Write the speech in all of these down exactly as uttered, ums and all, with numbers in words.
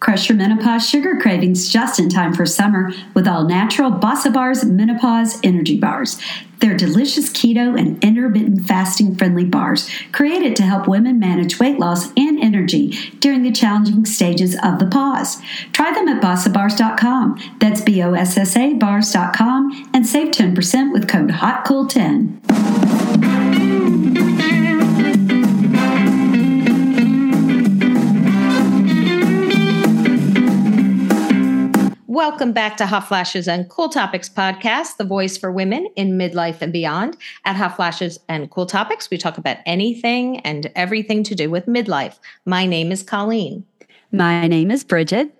Crush your menopause sugar cravings just in time for summer with all-natural Bossa Bars Menopause Energy Bars. They're delicious keto and intermittent fasting-friendly bars created to help women manage weight loss and energy during the challenging stages of the pause. Try them at bossa bars dot com. That's B O S S A bars dot com and save ten percent with code hot cool ten. Welcome back to Hot Flashes and Cool Topics podcast, the voice for women in midlife and beyond. At Hot Flashes and Cool Topics, we talk about anything and everything to do with midlife. My name is Colleen. My name is Bridget.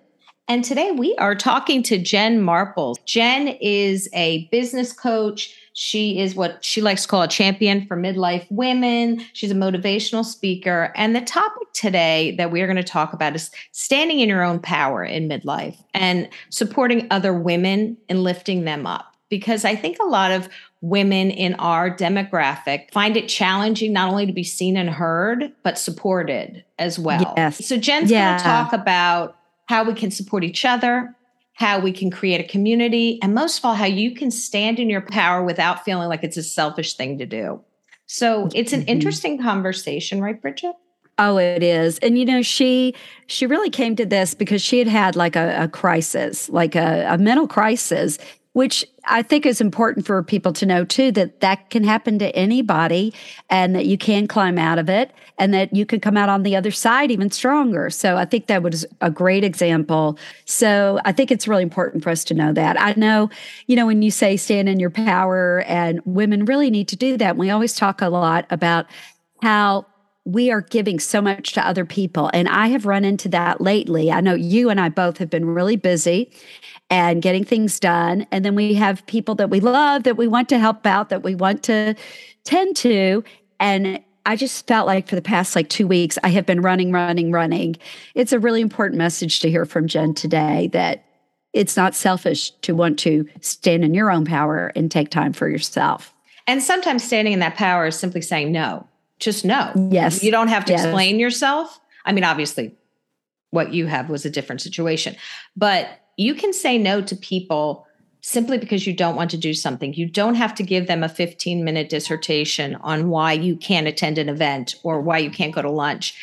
And today we are talking to Jen Marples. Jen is a business coach. She is what she likes to call a champion for midlife women. She's a motivational speaker. And the topic today that we are going to talk about is standing in your own power in midlife and supporting other women and lifting them up. Because I think a lot of women in our demographic find it challenging not only to be seen and heard, but supported as well. Yes. So Jen's yeah. going to talk about how we can support each other, how we can create a community, and most of all, how you can stand in your power without feeling like it's a selfish thing to do. So it's an interesting conversation, right, Bridget? Oh, it is. And, you know, she she really came to this because she had had like a, a crisis, like a, a mental crisis, which I think is important for people to know, too, that that can happen to anybody and that you can climb out of it and that you can come out on the other side even stronger. So I think that was a great example. So I think it's really important for us to know that. I know, you know, when you say stand in your power, and women really need to do that. We always talk a lot about how we are giving so much to other people. And I have run into that lately. I know you and I both have been really busy and getting things done. And then we have people that we love, that we want to help out, that we want to tend to. And I just felt like for the past like two weeks, I have been running, running, running. It's a really important message to hear from Jen today, that it's not selfish to want to stand in your own power and take time for yourself. And sometimes standing in that power is simply saying no, just no. Yes. You don't have to yes. explain yourself. I mean, obviously, what you have was a different situation, but you can say no to people simply because you don't want to do something. You don't have to give them a fifteen-minute dissertation on why you can't attend an event or why you can't go to lunch.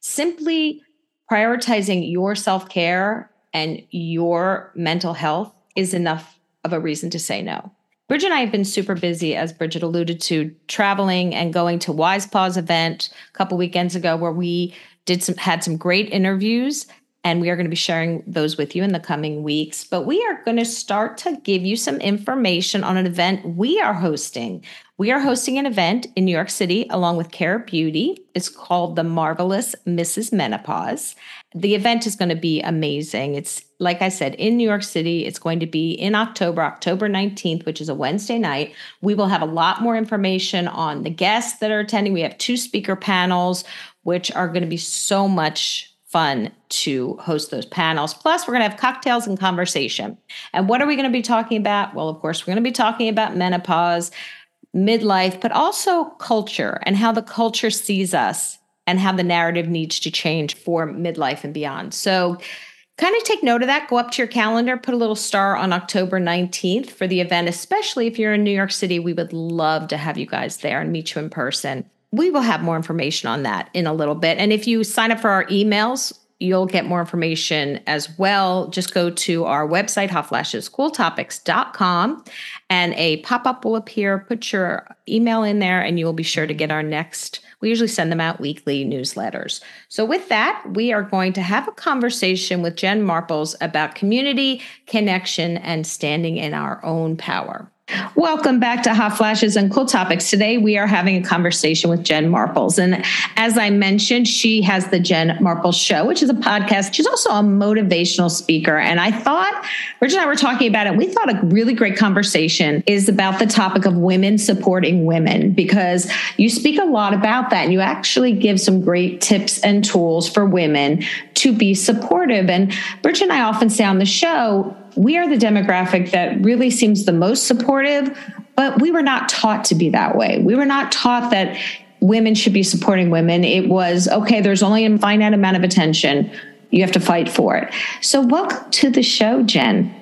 Simply prioritizing your self-care and your mental health is enough of a reason to say no. Bridget and I have been super busy, as Bridget alluded to, traveling and going to WisePaws event a couple weekends ago where we did some had some great interviews. And we are going to be sharing those with you in the coming weeks. But we are going to start to give you some information on an event we are hosting. We are hosting an event in New York City along with Care Beauty. It's called The Marvelous Missus Menopause. The event is going to be amazing. It's, like I said, in New York City. It's going to be in October, October nineteenth, which is a Wednesday night. We will have a lot more information on the guests that are attending. We have two speaker panels, which are going to be so much fun to host those panels. Plus, we're going to have cocktails and conversation. And what are we going to be talking about? Well, of course, we're going to be talking about menopause, midlife, but also culture and how the culture sees us and how the narrative needs to change for midlife and beyond. So kind of take note of that. Go up to your calendar, put a little star on October nineteenth for the event, especially if you're in New York City. We would love to have you guys there and meet you in person. We will have more information on that in a little bit. And if you sign up for our emails, you'll get more information as well. Just go to our website, hot flashes cool topics dot com, and a pop-up will appear. Put your email in there, and you will be sure to get our next, we usually send them out weekly newsletters. So with that, we are going to have a conversation with Jen Marples about community, connection, and standing in our own power. Welcome back to Hot Flashes and Cool Topics. Today, we are having a conversation with Jen Marples. And as I mentioned, she has the Jen Marples Show, which is a podcast. She's also a motivational speaker. And I thought, Bridget and I were talking about it. We thought a really great conversation is about the topic of women supporting women, because you speak a lot about that. And you actually give some great tips and tools for women to be supportive. And Bridget and I often say on the show, we are the demographic that really seems the most supportive, but we were not taught to be that way. We were not taught that women should be supporting women. It was, okay, there's only a finite amount of attention. you have to fight for it. So welcome to the show, Jen.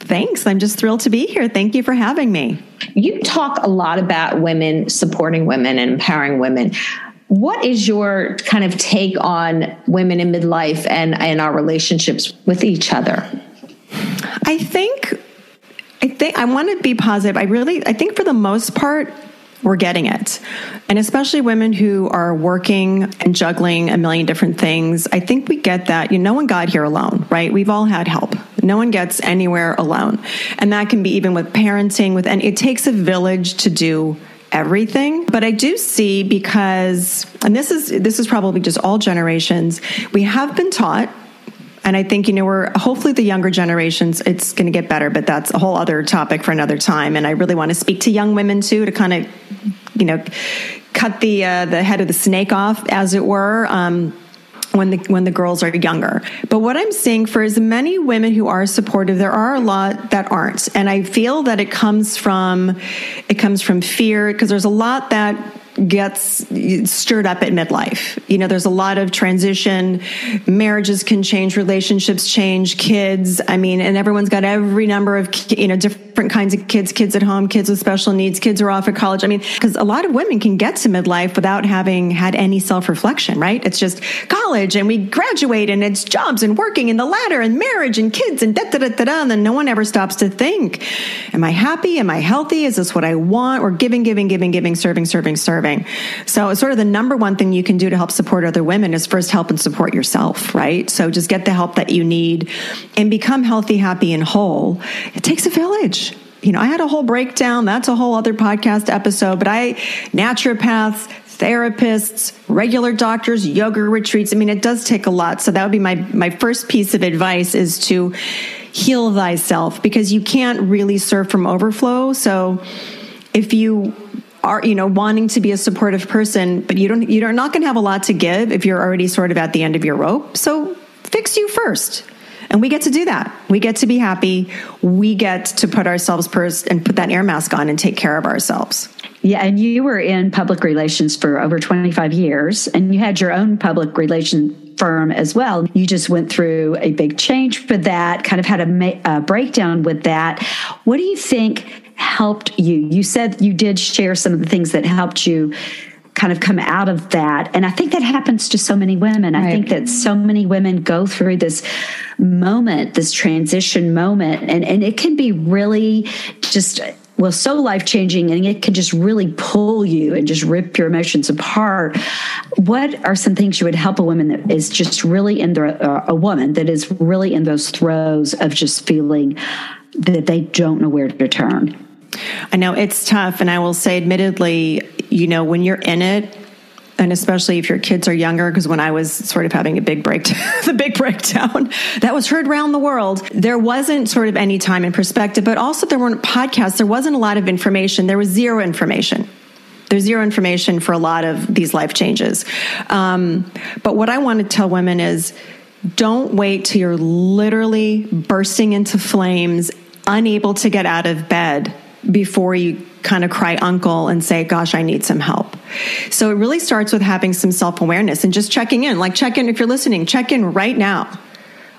Thanks. I'm just thrilled to be here. Thank you for having me. You talk a lot about women, supporting women and empowering women. What is your kind of take on women in midlife and, and our relationships with each other? I think, I think I want to be positive. I really, I think for the most part, we're getting it. And especially women who are working and juggling a million different things. I think we get that. You know, no one got here alone, right? We've all had help. No one gets anywhere alone. And that can be even with parenting, with any, it takes a village to do everything. But I do see, because, and this is, this is probably just all generations, we have been taught. And I think, you know, we're hopefully the younger generations, it's going to get better, but that's a whole other topic for another time. And I really want to speak to young women too, to kind of, you know, cut the uh, the head of the snake off, as it were, um, when the when the girls are younger. But what I'm seeing for as many women who are supportive, there are a lot that aren't, and I feel that it comes from it comes from fear, because there's a lot that gets stirred up at midlife. You know, there's a lot of transition. Marriages can change, relationships change, kids. I mean, and everyone's got every number of, you know, different kinds of kids, kids at home, kids with special needs, kids who are off at college. I mean, because a lot of women can get to midlife without having had any self-reflection, right? It's just college and we graduate and it's jobs and working and the ladder and marriage and kids and da da da da da. And then no one ever stops to think, am I happy? Am I healthy? Is this what I want? Or giving, giving, giving, giving, serving, serving, serving. So sort of the number one thing you can do to help support other women is first help and support yourself, right? So just get the help that you need and become healthy, happy, and whole. It takes a village. You know, I had a whole breakdown. That's a whole other podcast episode, but I, naturopaths, therapists, regular doctors, yoga retreats. I mean, it does take a lot. So that would be my, my first piece of advice is to heal thyself, because you can't really serve from overflow. So if you are, you know, wanting to be a supportive person, but you don't, you're not going to have a lot to give if you're already sort of at the end of your rope. So fix you first. And we get to do that. We get to be happy. We get to put ourselves first and put that air mask on and take care of ourselves. Yeah. And you were in public relations for over twenty-five years, and you had your own public relations firm as well. You just went through a big change for that, kind of had a, ma- a breakdown with that. What do you think helped you? You said you did share some of the things that helped you kind of come out of that. And I think that happens to so many women. Right. I think that so many women go through this moment, this transition moment, and, and it can be really just... well, so life-changing, and it can just really pull you and just rip your emotions apart. What are some things you would help a woman that is just really in the, uh, a woman that is really in those throes of just feeling that they don't know where to turn? I know it's tough, and I will say, admittedly, you know, when you're in it, and especially if your kids are younger, because when I was sort of having a big breakdown, the big breakdown that was heard around the world, there wasn't sort of any time in perspective, but also there weren't podcasts. There wasn't a lot of information. There was zero information. There's zero information for a lot of these life changes. Um, but what I want to tell women is, don't wait till you're literally bursting into flames, unable to get out of bed, before you kind of cry uncle and say, gosh, I need some help. So it really starts with having some self-awareness and just checking in, like check in, if you're listening, check in right now.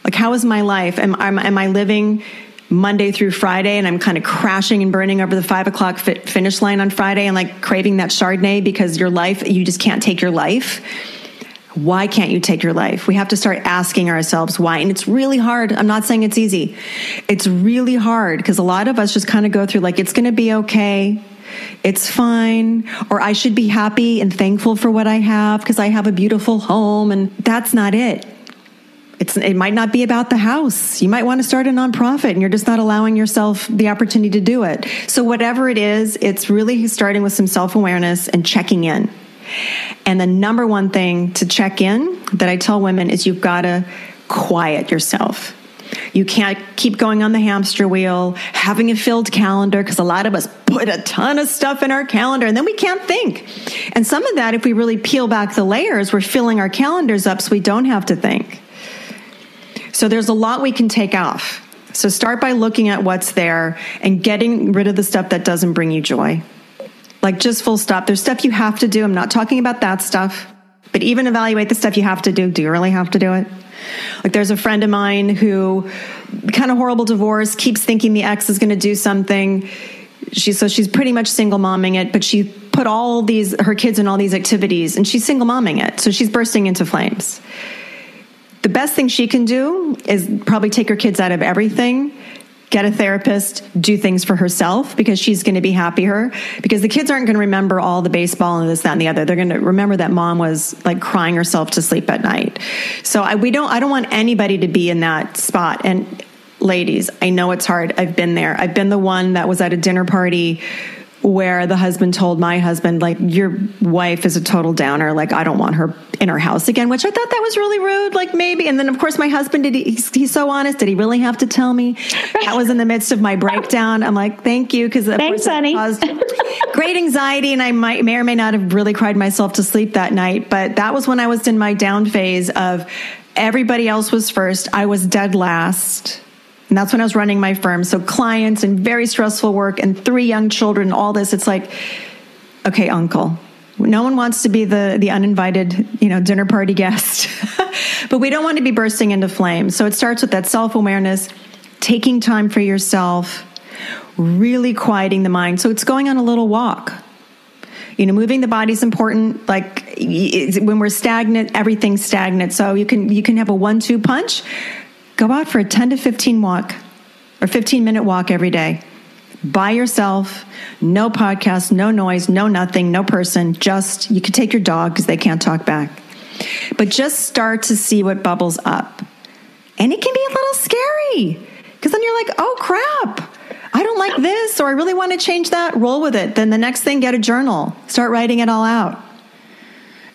Like, how is my life? Am, am, am I living Monday through Friday and I'm kind of crashing and burning over the five o'clock fi- finish line on Friday and like craving that Chardonnay because your life, you just can't take your life? Why can't you take your life? We have to start asking ourselves why. And it's really hard. I'm not saying it's easy. It's really hard because a lot of us just kind of go through like, it's going to be okay. It's fine. Or I should be happy and thankful for what I have because I have a beautiful home. And that's not it. It's, it might not be about the house. You might want to start a nonprofit and you're just not allowing yourself the opportunity to do it. So whatever it is, it's really starting with some self-awareness and checking in. And the number one thing to check in that I tell women is you've got to quiet yourself. You can't keep going on the hamster wheel, having a filled calendar, because a lot of us put a ton of stuff in our calendar and then we can't think. And some of that, if we really peel back the layers, we're filling our calendars up so we don't have to think. So there's a lot we can take off. So start by looking at what's there and getting rid of the stuff that doesn't bring you joy. Like just full stop. There's stuff you have to do. I'm not talking about that stuff. But even evaluate the stuff you have to do. Do you really have to do it? Like, there's a friend of mine who kind of horrible divorce, keeps thinking the ex is going to do something. She, so she's pretty much single momming it, but she put all these, her kids in all these activities, and she's single momming it. So she's bursting into flames. The best thing she can do is probably take her kids out of everything, get a therapist, do things for herself, because she's going to be happier, because the kids aren't going to remember all the baseball and this, that, and the other. They're going to remember that mom was like crying herself to sleep at night. So I, we don't, I don't want anybody to be in that spot. And ladies, I know it's hard. I've been there. I've been the one that was at a dinner party where the husband told my husband, like, your wife is a total downer. Like, I don't want her in her house again, which I thought that was really rude. Like, maybe. And then, of course, my husband, did he, he's, he's so honest. Did he really have to tell me? That was in the midst of my breakdown. I'm like, thank you. Because that Thanks, honey. Caused great anxiety. And I might, may or may not have really cried myself to sleep that night. But that was when I was in my down phase of everybody else was first. I was dead last. And that's when I was running my firm. So clients and very stressful work and three young children, all this. It's like, okay, uncle, no one wants to be the, the uninvited, you know, dinner party guest, but we don't want to be bursting into flames. So it starts with that self-awareness, taking time for yourself, really quieting the mind. So it's going on a little walk. You know, moving the body's important. Like, when we're stagnant, everything's stagnant. So you can, you can have a one two punch. Go out for a ten to fifteen walk or fifteen minute walk every day by yourself. No podcast, no noise, no nothing, no person. Just, you could take your dog because they can't talk back, but just start to see what bubbles up. And it can be a little scary because then you're like, oh crap, I don't like this, or I really want to change that. Roll with it. Then the next thing, get a journal, start writing it all out.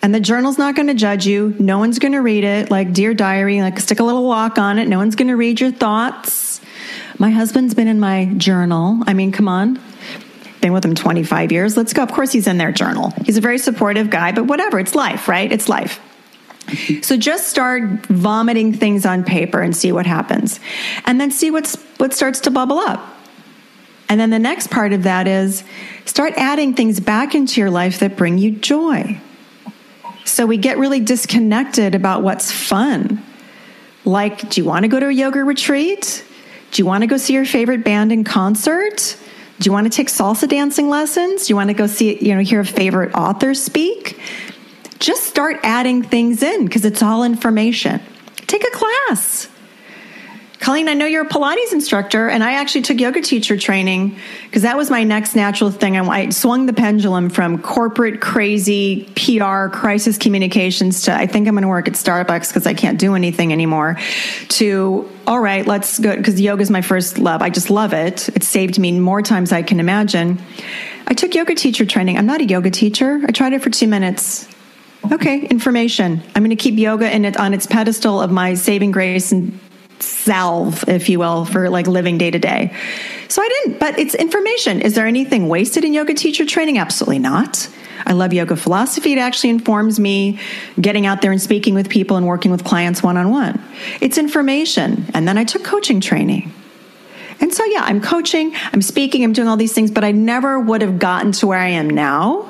And the journal's not going to judge you. No one's going to read it. Like, dear diary, like, stick a little walk on it. No one's going to read your thoughts. My husband's been in my journal. I mean, come on. Been with him twenty-five years. Let's go. Of course, he's in their journal. He's a very supportive guy, but whatever. It's life, right? It's life. So just start vomiting things on paper and see what happens. And then see what's what starts to bubble up. And then the next part of that is start adding things back into your life that bring you joy. So we get really disconnected about what's fun. Like, do you want to go to a yoga retreat? Do you want to go see your favorite band in concert? Do you want to take salsa dancing lessons? Do you want to go see, you know, hear a favorite author speak? Just start adding things in, because it's all information. Take a class. Colleen, I know you're a Pilates instructor, and I actually took yoga teacher training because that was my next natural thing. I, I swung the pendulum from corporate, crazy P R, crisis communications to, I think I'm going to work at Starbucks because I can't do anything anymore, to, all right, let's go, because yoga is my first love. I just love it. It saved me more times I can imagine. I took yoga teacher training. I'm not a yoga teacher. I tried it for two minutes. Okay, information. I'm going to keep yoga in it, on its pedestal of my saving grace and salve, if you will, for like living day to day. So I didn't, but it's information. Is there anything wasted in yoga teacher training? Absolutely not. I love yoga philosophy. It actually informs me getting out there and speaking with people and working with clients one-on-one. It's information. And then I took coaching training. And so, yeah, I'm coaching, I'm speaking, I'm doing all these things, but I never would have gotten to where I am now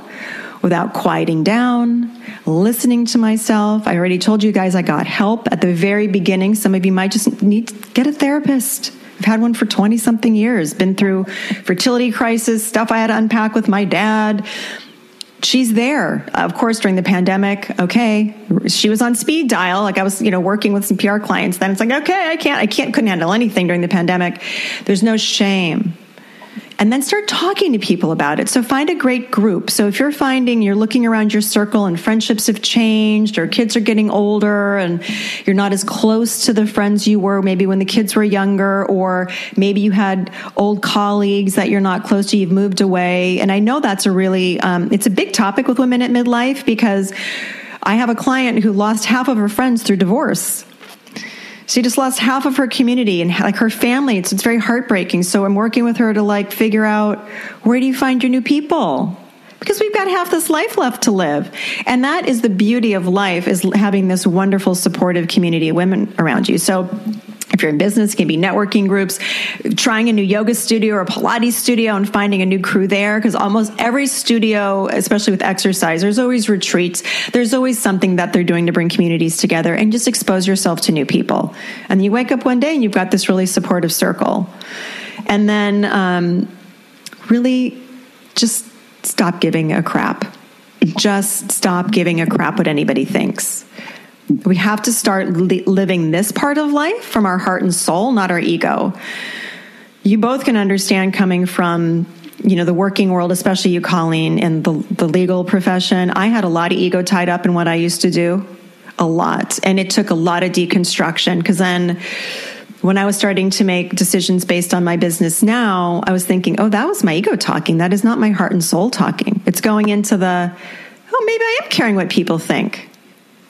without quieting down, listening to myself. I already told you guys I got help at the very beginning. Some of you might just need to get a therapist. I've had one for twenty-something years, been through fertility crisis, stuff I had to unpack with my dad. She's there. Of course, during the pandemic, okay, she was on speed dial. Like, I was, you know, working with some P R clients. Then it's like, okay, I can't, I can't, couldn't handle anything during the pandemic. There's no shame. And then start talking to people about it. So find a great group. So if you're finding you're looking around your circle and friendships have changed, or kids are getting older and you're not as close to the friends you were maybe when the kids were younger, or maybe you had old colleagues that you're not close to, you've moved away. And I know that's a really, um, it's a big topic with women at midlife, because I have a client who lost half of her friends through divorce. She just lost half of her community and like her family. It's, it's very heartbreaking. So I'm working with her to like figure out, where do you find your new people? Because we've got half this life left to live. And that is the beauty of life, is having this wonderful supportive community of women around you. So If you're in business, it can be networking groups, trying a new yoga studio or a Pilates studio and finding a new crew there. Because almost every studio, especially with exercise, there's always retreats. There's always something that they're doing to bring communities together, and just expose yourself to new people. And you wake up one day and you've got this really supportive circle. And then um, really just stop giving a crap. Just stop giving a crap what anybody thinks. We have to start li- living this part of life from our heart and soul, not our ego. You both can understand, coming from, you know, the working world, especially you, Colleen, and the, the legal profession. I had a lot of ego tied up in what I used to do, a lot. And it took a lot of deconstruction, because then when I was starting to make decisions based on my business now, I was thinking, oh, that was my ego talking. That is not my heart and soul talking. It's going into the, oh, maybe I am caring what people think.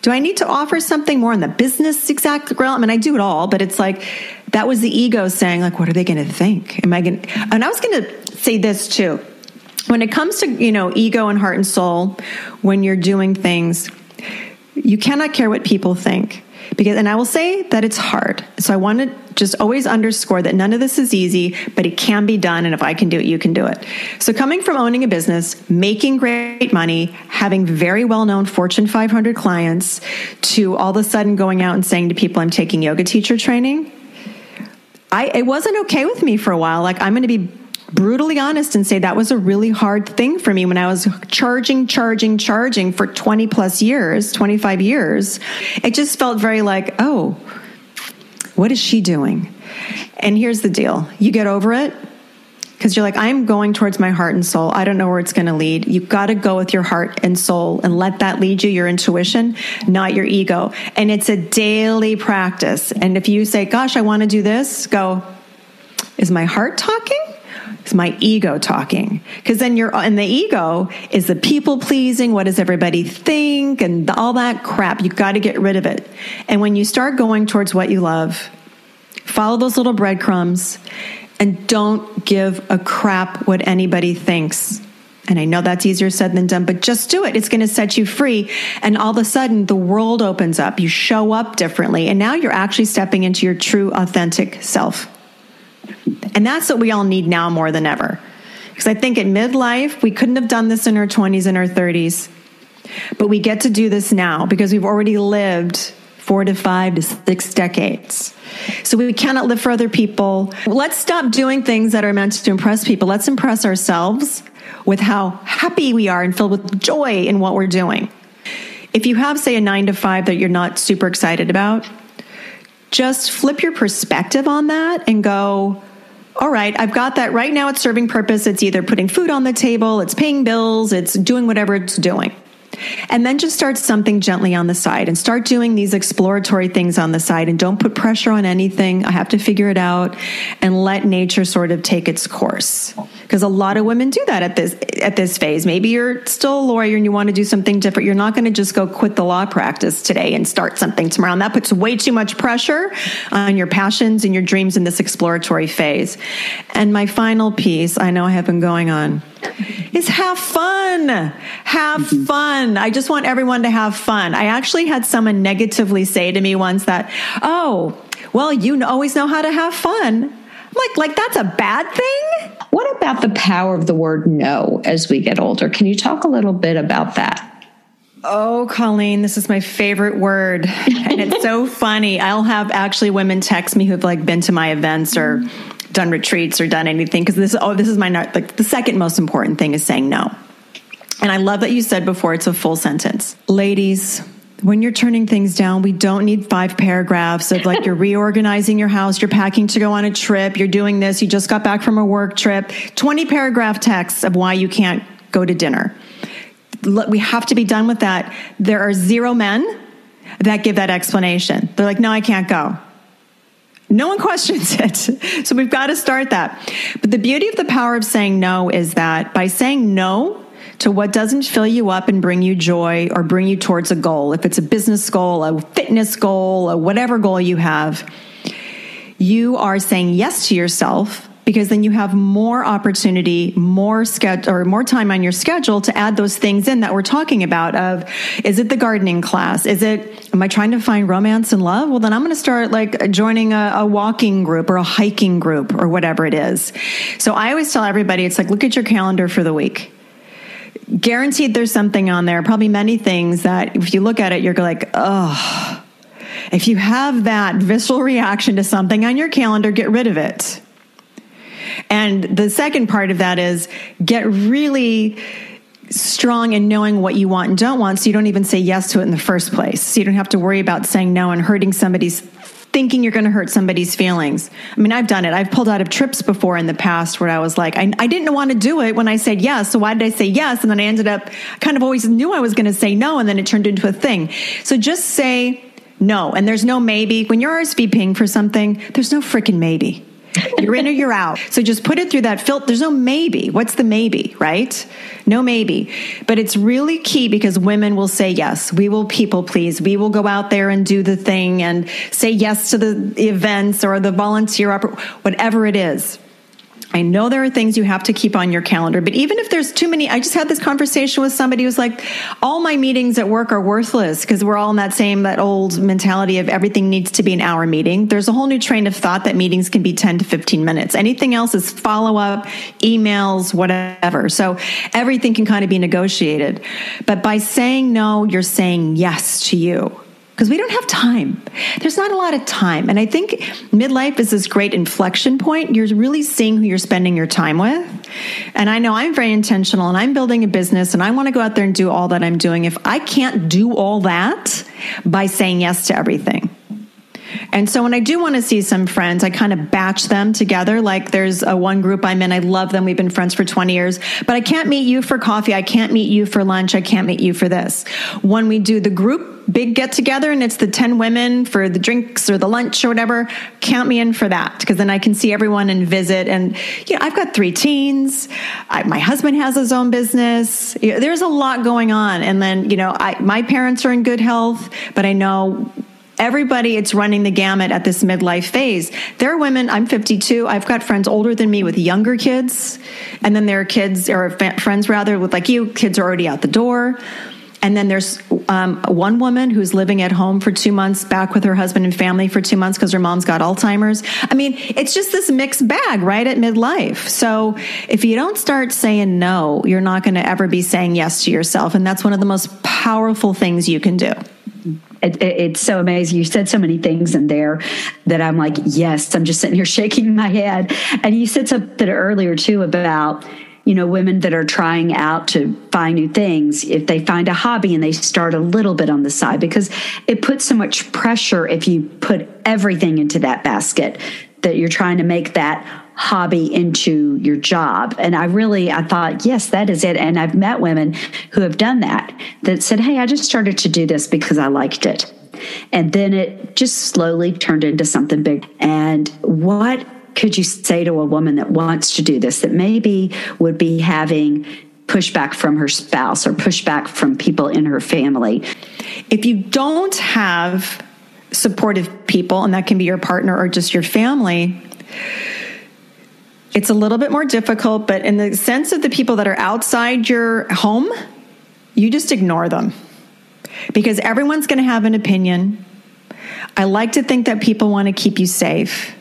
Do I need to offer something more in the business exact realm? And I do it all, but it's like, that was the ego saying, like, what are they going to think? Am I going? And I was going to say this too. When it comes to, you know, ego and heart and soul, when you're doing things, you cannot care what people think. Because, and I will say that it's hard. So I want to just always underscore that none of this is easy, but it can be done. And if I can do it, you can do it. So coming from owning a business, making great money, having very well-known Fortune five hundred clients, to all of a sudden going out and saying to people, I'm taking yoga teacher training. I, it wasn't okay with me for a while. Like, I'm going to be brutally honest and say that was a really hard thing for me when I was charging, charging, charging for twenty plus years, twenty-five years. It just felt very like, oh, what is she doing? And here's the deal. You get over it, because you're like, I'm going towards my heart and soul. I don't know where it's going to lead. You've got to go with your heart and soul and let that lead you, your intuition, not your ego. And it's a daily practice. And if you say, gosh, I want to do this, go, is my heart talking? It's my ego talking. Because then you're, and the ego is the people pleasing. What does everybody think? And all that crap. You've got to get rid of it. And when you start going towards what you love, follow those little breadcrumbs and don't give a crap what anybody thinks. And I know that's easier said than done, but just do it. It's going to set you free. And all of a sudden, the world opens up. You show up differently. And now you're actually stepping into your true, authentic self. And that's what we all need now more than ever. Because I think in midlife, we couldn't have done this in our twenties and our thirties, but we get to do this now because we've already lived four to five to six decades. So we cannot live for other people. Let's stop doing things that are meant to impress people. Let's impress ourselves with how happy we are and filled with joy in what we're doing. If you have, say, a nine to five that you're not super excited about, just flip your perspective on that and go, all right, I've got that right now. It's serving purpose. It's either putting food on the table, it's paying bills, it's doing whatever it's doing. And then just start something gently on the side and start doing these exploratory things on the side, and don't put pressure on anything. I have to figure it out, and let nature sort of take its course. Because a lot of women do that at this, at this phase. Maybe you're still a lawyer and you want to do something different. You're not going to just go quit the law practice today and start something tomorrow. And that puts way too much pressure on your passions and your dreams in this exploratory phase. And my final piece, I know I have been going on, is have fun. Have mm-hmm. fun. I just want everyone to have fun. I actually had someone negatively say to me once that, oh, well, you always know how to have fun. I'm like, like that's a bad thing? What about the power of the word no as we get older? Can you talk a little bit about that? Oh, Colleen, this is my favorite word. And it's so funny. I'll have actually women text me who've like been to my events or done retreats or done anything, because this oh this is my like the second most important thing is saying no. And I love that you said before it's a full sentence. Ladies, when you're turning things down, we don't need five paragraphs of like you're reorganizing your house, you're packing to go on a trip, you're doing this, you just got back from a work trip, twenty paragraph texts of why you can't go to dinner. We have to be done with that. There are zero men that give that explanation. They're like, no, I can't go. No one questions it. So we've got to start that. But the beauty of the power of saying no is that by saying no to what doesn't fill you up and bring you joy or bring you towards a goal, if it's a business goal, a fitness goal, a whatever goal you have, you are saying yes to yourself because then you have more opportunity, more schedule, or more time on your schedule to add those things in that we're talking about of, is it the gardening class? Is it, am I trying to find romance and love? Well, then I'm going to start like joining a, a walking group or a hiking group or whatever it is. So I always tell everybody, it's like, look at your calendar for the week. Guaranteed there's something on there, probably many things that if you look at it, you're like, oh, if you have that visceral reaction to something on your calendar, get rid of it. And the second part of that is get really strong in knowing what you want and don't want, so you don't even say yes to it in the first place. So you don't have to worry about saying no and hurting somebody's, thinking you're going to hurt somebody's feelings. I mean, I've done it. I've pulled out of trips before in the past where I was like, I, I didn't want to do it when I said yes. So why did I say yes? And then I ended up kind of always knew I was going to say no. And then it turned into a thing. So just say no. And there's no maybe. When you're R S V Ping for something, there's no freaking maybe. You're in or you're out. So just put it through that filter. There's no maybe. What's the maybe, right? No maybe. But it's really key because women will say yes. We will people please. We will go out there and do the thing and say yes to the events or the volunteer, oper- whatever it is. I know there are things you have to keep on your calendar, but even if there's too many, I just had this conversation with somebody who's like, all my meetings at work are worthless because we're all in that same, that old mentality of everything needs to be an hour meeting. There's a whole new train of thought that meetings can be ten to fifteen minutes. Anything else is follow-up, emails, whatever. So everything can kind of be negotiated. But by saying no, you're saying yes to you. Because we don't have time. There's not a lot of time. And I think midlife is this great inflection point. You're really seeing who you're spending your time with. And I know I'm very intentional and I'm building a business and I want to go out there and do all that I'm doing. If I can't do all that by saying yes to everything. And so when I do want to see some friends, I kind of batch them together. Like there's a one group I'm in. I love them. We've been friends for twenty years, but I can't meet you for coffee. I can't meet you for lunch. I can't meet you for this. When we do the group big get together and it's the ten women for the drinks or the lunch or whatever, count me in for that. Because then I can see everyone and visit. And you know, I've got three teens. I, my husband has his own business. You know, there's a lot going on. And then, you know, I, my parents are in good health, but I know everybody, it's running the gamut at this midlife phase. There are women, I'm fifty-two, I've got friends older than me with younger kids, and then there are kids, or friends rather, with like you, kids are already out the door. And then there's um, one woman who's living at home for two months, back with her husband and family for two months because her mom's got Alzheimer's. I mean, it's just this mixed bag right at midlife. So if you don't start saying no, you're not going to ever be saying yes to yourself. And that's one of the most powerful things you can do. It, it, it's so amazing. You said so many things in there that I'm like, yes, I'm just sitting here shaking my head. And you said something earlier too about, you know, women that are trying out to find new things. If they find a hobby and they start a little bit on the side, because it puts so much pressure if you put everything into that basket that you're trying to make that hobby into your job. And I really, I thought, yes, that is it. And I've met women who have done that, that said, hey, I just started to do this because I liked it. And then it just slowly turned into something big. And what could you say to a woman that wants to do this, that maybe would be having pushback from her spouse or pushback from people in her family? If you don't have supportive people, and that can be your partner or just your family, it's a little bit more difficult, but in the sense of the people that are outside your home, you just ignore them because everyone's going to have an opinion. I like to think that people want to keep you safe,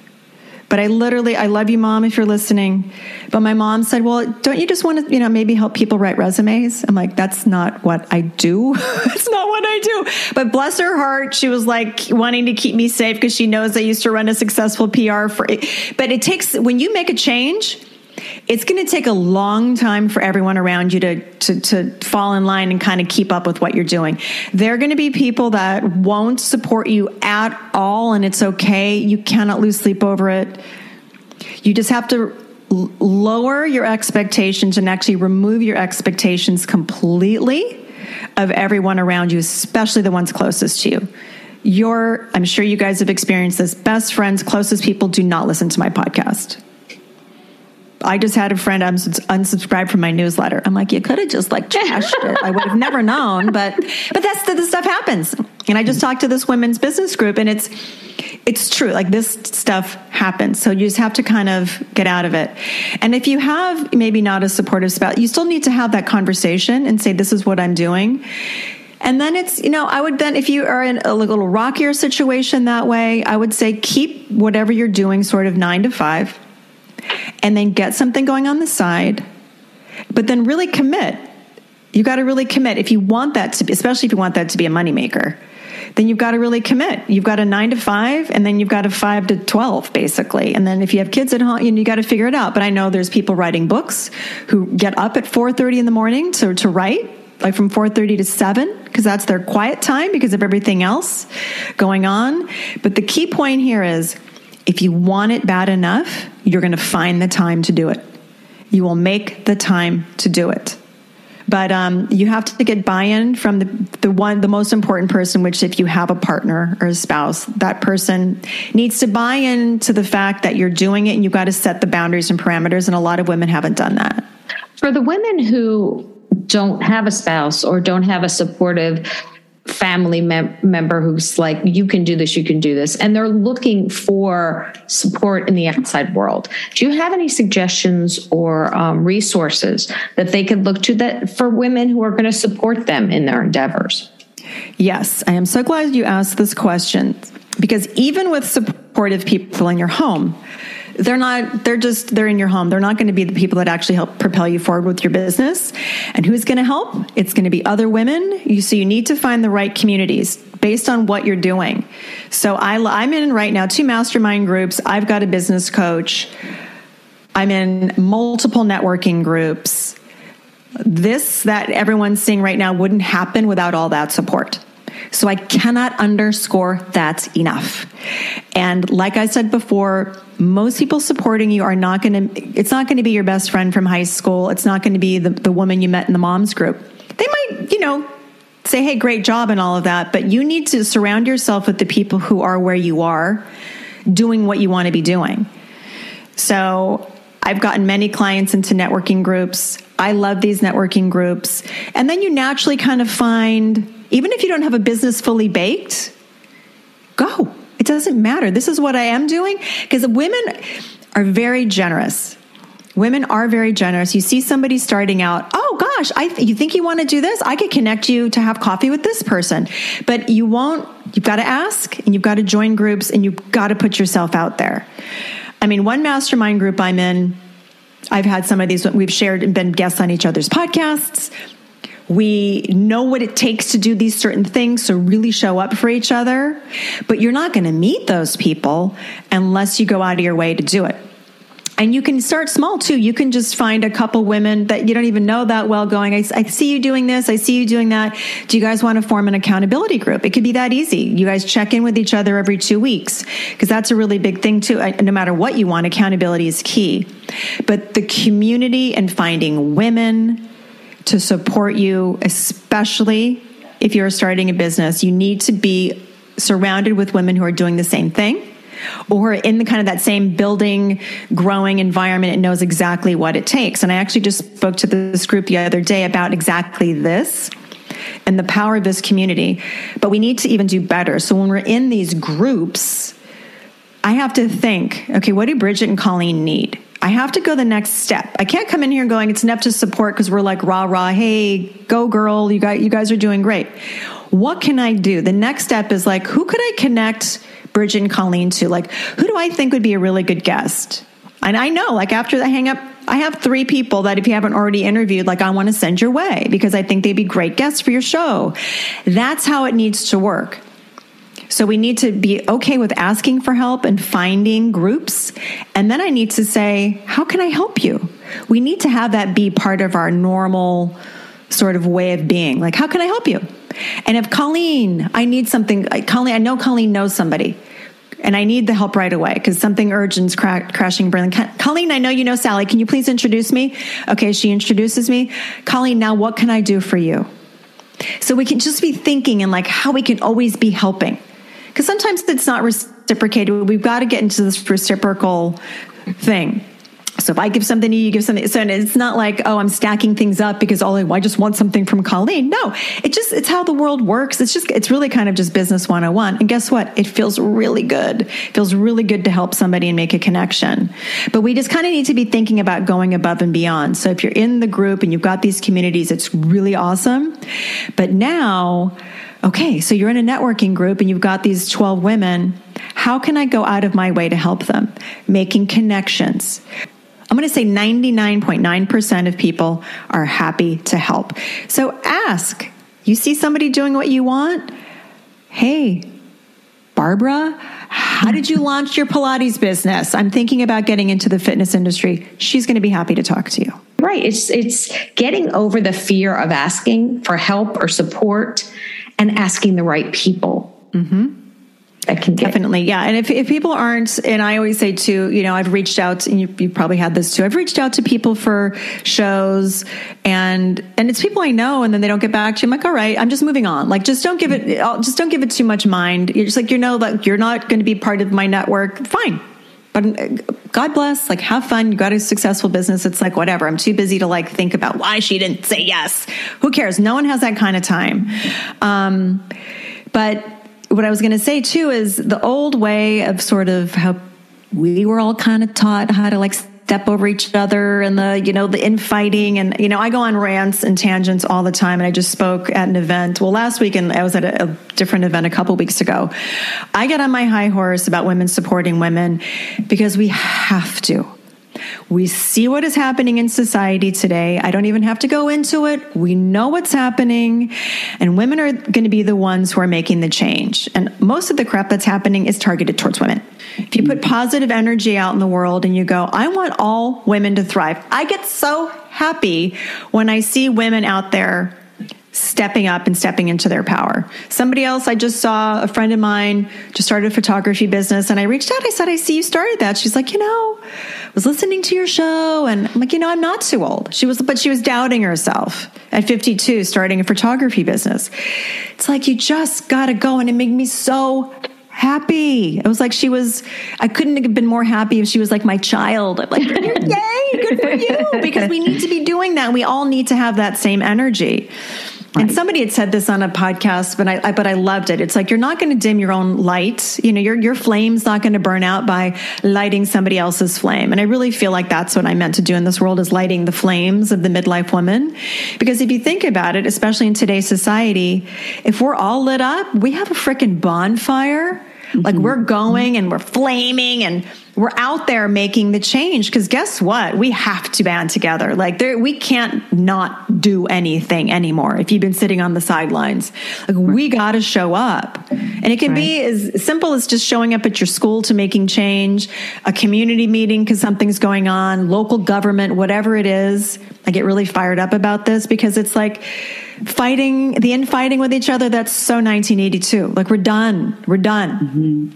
but I literally, I love you, Mom, if you're listening. But my mom said, well, don't you just want to, you know, maybe help people write resumes? I'm like, that's not what I do. It's not what I do. But bless her heart, she was like wanting to keep me safe because she knows I used to run a successful P R for it. But it takes, when you make a change, it's going to take a long time for everyone around you to, to, to fall in line and kind of keep up with what you're doing. There are going to be people that won't support you at all, and it's okay. You cannot lose sleep over it. You just have to l- lower your expectations and actually remove your expectations completely of everyone around you, especially the ones closest to you. Your, I'm sure you guys have experienced this, best friends, closest people do not listen to my podcast. I just had a friend unsubscribe from my newsletter. I'm like, you could have just like trashed it. I would have never known, but but that's the, the stuff happens. And I just talked to this women's business group, and it's it's true. Like, this stuff happens. So you just have to kind of get out of it. And if you have maybe not a supportive spouse, you still need to have that conversation and say, this is what I'm doing. And then it's, you know, I would then, if you are in a little rockier situation that way, I would say keep whatever you're doing sort of nine to five, and then get something going on the side, but then really commit. You got to really commit. If you want that to be, especially if you want that to be a moneymaker, then you've got to really commit. You've got a nine to five, and then you've got a five to twelve, basically. And then if you have kids at home, you know, you got to figure it out. But I know there's people writing books who get up at four thirty in the morning to, to write, like from four thirty to seven, because that's their quiet time because of everything else going on. But the key point here is, if you want it bad enough, you're going to find the time to do it. You will make the time to do it. But um, you have to get buy-in from the, the one, the most important person, which if you have a partner or a spouse, that person needs to buy into the fact that you're doing it, and you've got to set the boundaries and parameters. And a lot of women haven't done that. For the women who don't have a spouse or don't have a supportive family mem- member who's like, you can do this, you can do this, and they're looking for support in the outside world, do you have any suggestions or um, resources that they could look to that for women who are going to support them in their endeavors? Yes, I am so glad you asked this question, because even with supportive people in your home, They're not, they're just, they're in your home. They're not going to be the people that actually help propel you forward with your business. And who's going to help? It's going to be other women. You, so you need to find the right communities based on what you're doing. So I, I'm in right now two mastermind groups. I've got a business coach. I'm in multiple networking groups. This that everyone's seeing right now wouldn't happen without all that support. So I cannot underscore that enough. And like I said before, most people supporting you are not going to, it's not going to be your best friend from high school. It's not going to be the, the woman you met in the mom's group. They might, you know, say, hey, great job and all of that, but you need to surround yourself with the people who are where you are, doing what you want to be doing. So I've gotten many clients into networking groups. I love these networking groups. And then you naturally kind of find, even if you don't have a business fully baked, go. It doesn't matter. This is what I am doing, because women are very generous. Women are very generous. You see somebody starting out, oh gosh, I th- you think you want to do this? I could connect you to have coffee with this person. But you won't, you've got to ask, and you've got to join groups, and you've got to put yourself out there. I mean, one mastermind group I'm in, I've had some of these, we've shared and been guests on each other's podcasts. We know what it takes to do these certain things, so really show up for each other. But you're not going to meet those people unless you go out of your way to do it. And you can start small, too. You can just find a couple women that you don't even know that well going, I, I see you doing this, I see you doing that. Do you guys want to form an accountability group? It could be that easy. You guys check in with each other every two weeks, because that's a really big thing, too. No matter what you want, accountability is key. But the community and finding women to support you, especially if you're starting a business, you need to be surrounded with women who are doing the same thing, or in the kind of that same building, growing environment. It knows exactly what it takes. And I actually just spoke to this group the other day about exactly this and the power of this community. But we need to even do better. So when we're in these groups, I have to think, okay, what do Bridget and Colleen need? I have to go the next step. I can't come in here going, it's enough to support because we're like, rah, rah, hey, go girl, you guys, you guys are doing great. What can I do? The next step is like, who could I connect Bridget and Colleen to? Like, who do I think would be a really good guest? And I know, like after the hang up, I have three people that if you haven't already interviewed, like I want to send your way because I think they'd be great guests for your show. That's how it needs to work. So we need to be okay with asking for help and finding groups. And then I need to say, how can I help you? We need to have that be part of our normal sort of way of being. Like, how can I help you? And if Colleen, I need something, Colleen, I know Colleen knows somebody and I need the help right away because something urgent's cra- crashing burning. Colleen, I know you know Sally. Can you please introduce me? Okay, she introduces me. Colleen, now what can I do for you? So we can just be thinking and like how we can always be helping. Because sometimes it's not reciprocated. We've got to get into this reciprocal thing. So if I give something to you, you give something. So it's not like, oh, I'm stacking things up because all I, I just want something from Colleen. No, it just, it's how the world works. It's just, it's really kind of just business one oh one. And guess what? It feels really good. It feels really good to help somebody and make a connection. But we just kind of need to be thinking about going above and beyond. So if you're in the group and you've got these communities, it's really awesome. But now, okay, so you're in a networking group and you've got these twelve women. How can I go out of my way to help them? Making connections. I'm going to say ninety-nine point nine percent of people are happy to help. So ask, you see somebody doing what you want? Hey, Barbara, how did you launch your Pilates business? I'm thinking about getting into the fitness industry. She's going to be happy to talk to you. Right. It's, it's getting over the fear of asking for help or support and asking the right people. Mm-hmm. That can get. Definitely, yeah. And if, if people aren't, and I always say too, you know, I've reached out, and you, you probably had this too, I've reached out to people for shows, and and it's people I know, and then they don't get back to you. I'm like, all right, I'm just moving on. Like, just don't give it, just don't give it too much mind. You're just like, you know, like you're not going to be part of my network. Fine. But God bless, like have fun. You got a successful business. It's like, whatever. I'm too busy to like think about why she didn't say yes. Who cares? No one has that kind of time. Um, but what I was going to say too, is the old way of sort of how we were all kind of taught how to like step over each other and the, you know, the infighting and, you know, I go on rants and tangents all the time. And I just spoke at an event. Well, last week, and I was at a, a different event a couple weeks ago. I get on my high horse about women supporting women because we have to. We see what is happening in society today. I don't even have to go into it. We know what's happening. And women are going to be the ones who are making the change. And most of the crap that's happening is targeted towards women. If you put positive energy out in the world and you go, I want all women to thrive. I get so happy when I see women out there stepping up and stepping into their power. Somebody else, I just saw a friend of mine just started a photography business and I reached out. I said, I see you started that. She's like, you know, I was listening to your show and I'm like, you know, I'm not too old. She was, but she was doubting herself at fifty-two, starting a photography business. It's like, you just got to go. And it made me so happy. It was like, she was, I couldn't have been more happy if she was like my child. I'm like, yay, good for you. Because we need to be doing that. We all need to have that same energy. Right. And somebody had said this on a podcast, but I, I but I loved it. It's like, you're not going to dim your own light. You know, your your flame's not going to burn out by lighting somebody else's flame. And I really feel like that's what I meant to do in this world, is lighting the flames of the midlife woman. Because if you think about it, especially in today's society, if we're all lit up, we have a freaking bonfire. Like we're going and we're flaming and we're out there making the change, because guess what? We have to band together. Like there, we can't not do anything anymore. If you've been sitting on the sidelines, like right. we got to show up, and it can right. be as simple as just showing up at your school to making change, a community meeting because something's going on, local government, whatever it is. I get really fired up about this because it's like fighting, the infighting with each other. That's so nineteen eighty-two. Like we're done. We're done. Mm-hmm.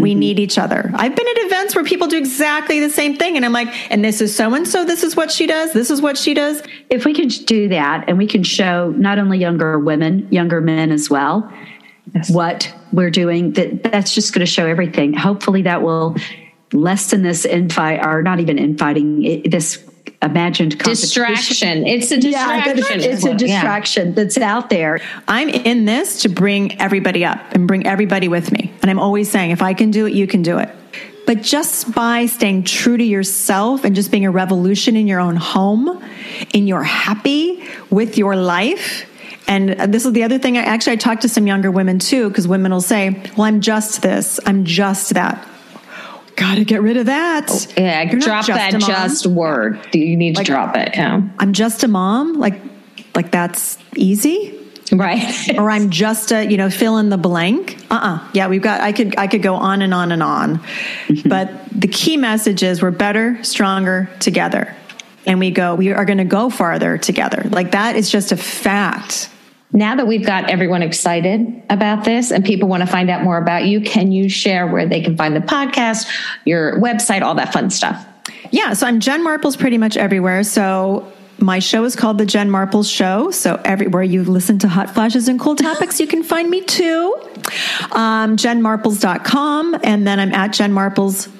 We mm-hmm. need each other. I've been at events where people do exactly the same thing. And I'm like, and this is so-and-so, this is what she does. This is what she does. If we could do that and we can show not only younger women, younger men as well, yes. what we're doing, that that's just going to show everything. Hopefully that will lessen this infight, or not even infighting, it, this imagined distraction. It's a distraction. Yeah, it's a distraction yeah. that's out there. I'm in this to bring everybody up and bring everybody with me. And I'm always saying, if I can do it, you can do it. But just by staying true to yourself and just being a revolution in your own home, in your happy with your life. And this is the other thing. I actually, I talked to some younger women too, because women will say, well, I'm just this, I'm just that. Got to get rid of that. Oh, yeah, You're drop just that just word. You need to like, drop it. Yeah. I'm just a mom. Like, like that's easy. Right. Or I'm just a, you know, fill in the blank. Uh-uh. Yeah, we've got, I could, I could go on and on and on. Mm-hmm. But the key message is we're better, stronger together. And we go, we are going to go farther together. Like that is just a fact. Now that we've got everyone excited about this and people want to find out more about you, can you share where they can find the podcast, your website, all that fun stuff? Yeah. So I'm Jen Marples pretty much everywhere. So my show is called The Jen Marples Show. So everywhere you listen to Hot Flashes and Cool Topics, you can find me too. Um, jen marples dot com. And then I'm at Jen Marples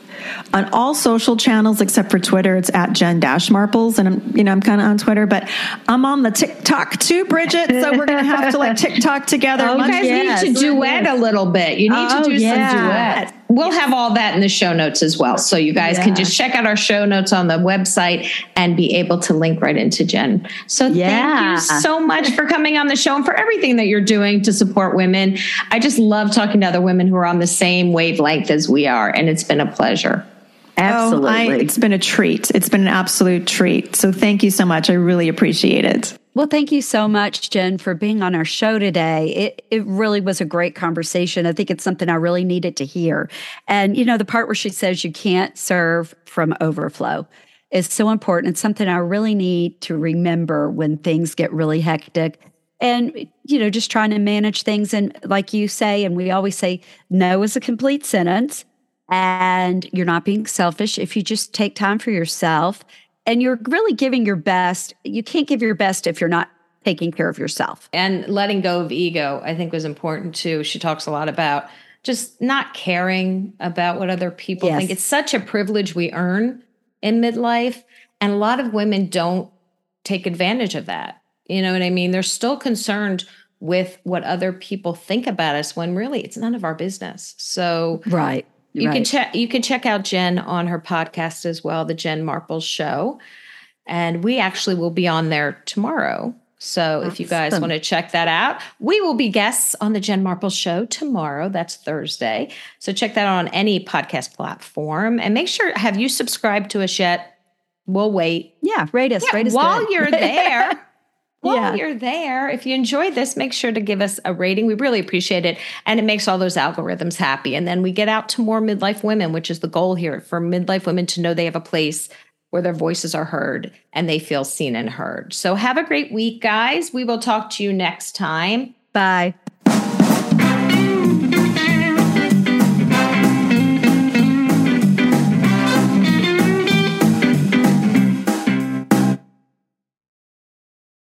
on all social channels except for Twitter. It's at Jen Marples, and I'm, you know, I'm kind of on Twitter, but I'm on the TikTok too, Bridget. So we're gonna have to like TikTok together. Oh, you guys yes. need to duet a little bit. You need oh, to do yeah. some duets. We'll yes. have all that in the show notes as well, so you guys yeah. can just check out our show notes on the website and be able to link right into Jen. So yeah. thank you so much for coming on the show and for everything that you're doing to support women. I just love talking to other women who are on the same wavelength as we are, and it's been a pleasure. Absolutely. Oh, I, it's been a treat. It's been an absolute treat. So thank you so much. I really appreciate it. Well, thank you so much, Jen, for being on our show today. It it really was a great conversation. I think it's something I really needed to hear. And, you know, the part where she says you can't serve from overflow is so important. It's something I really need to remember when things get really hectic. And, you know, just trying to manage things. And like you say, and we always say, no is a complete sentence. And you're not being selfish if you just take time for yourself. And you're really giving your best. You can't give your best if you're not taking care of yourself. And letting go of ego, I think, was important too. She talks a lot about just not caring about what other people yes. think. It's such a privilege we earn in midlife. And a lot of women don't take advantage of that. You know what I mean? They're still concerned with what other people think about us when really it's none of our business. So right. You right. can check you can check out Jen on her podcast as well, The Jen Marples Show. And we actually will be on there tomorrow. So awesome. If you guys want to check that out, we will be guests on The Jen Marples Show tomorrow. That's Thursday. So check that out on any podcast platform. And make sure, have you subscribed to us yet? We'll wait. Yeah, rate us. Yeah, rate us while good. You're there. While yeah. you're there, if you enjoyed this, make sure to give us a rating. We really appreciate it. And it makes all those algorithms happy. And then we get out to more midlife women, which is the goal here, for midlife women to know they have a place where their voices are heard and they feel seen and heard. So have a great week, guys. We will talk to you next time. Bye.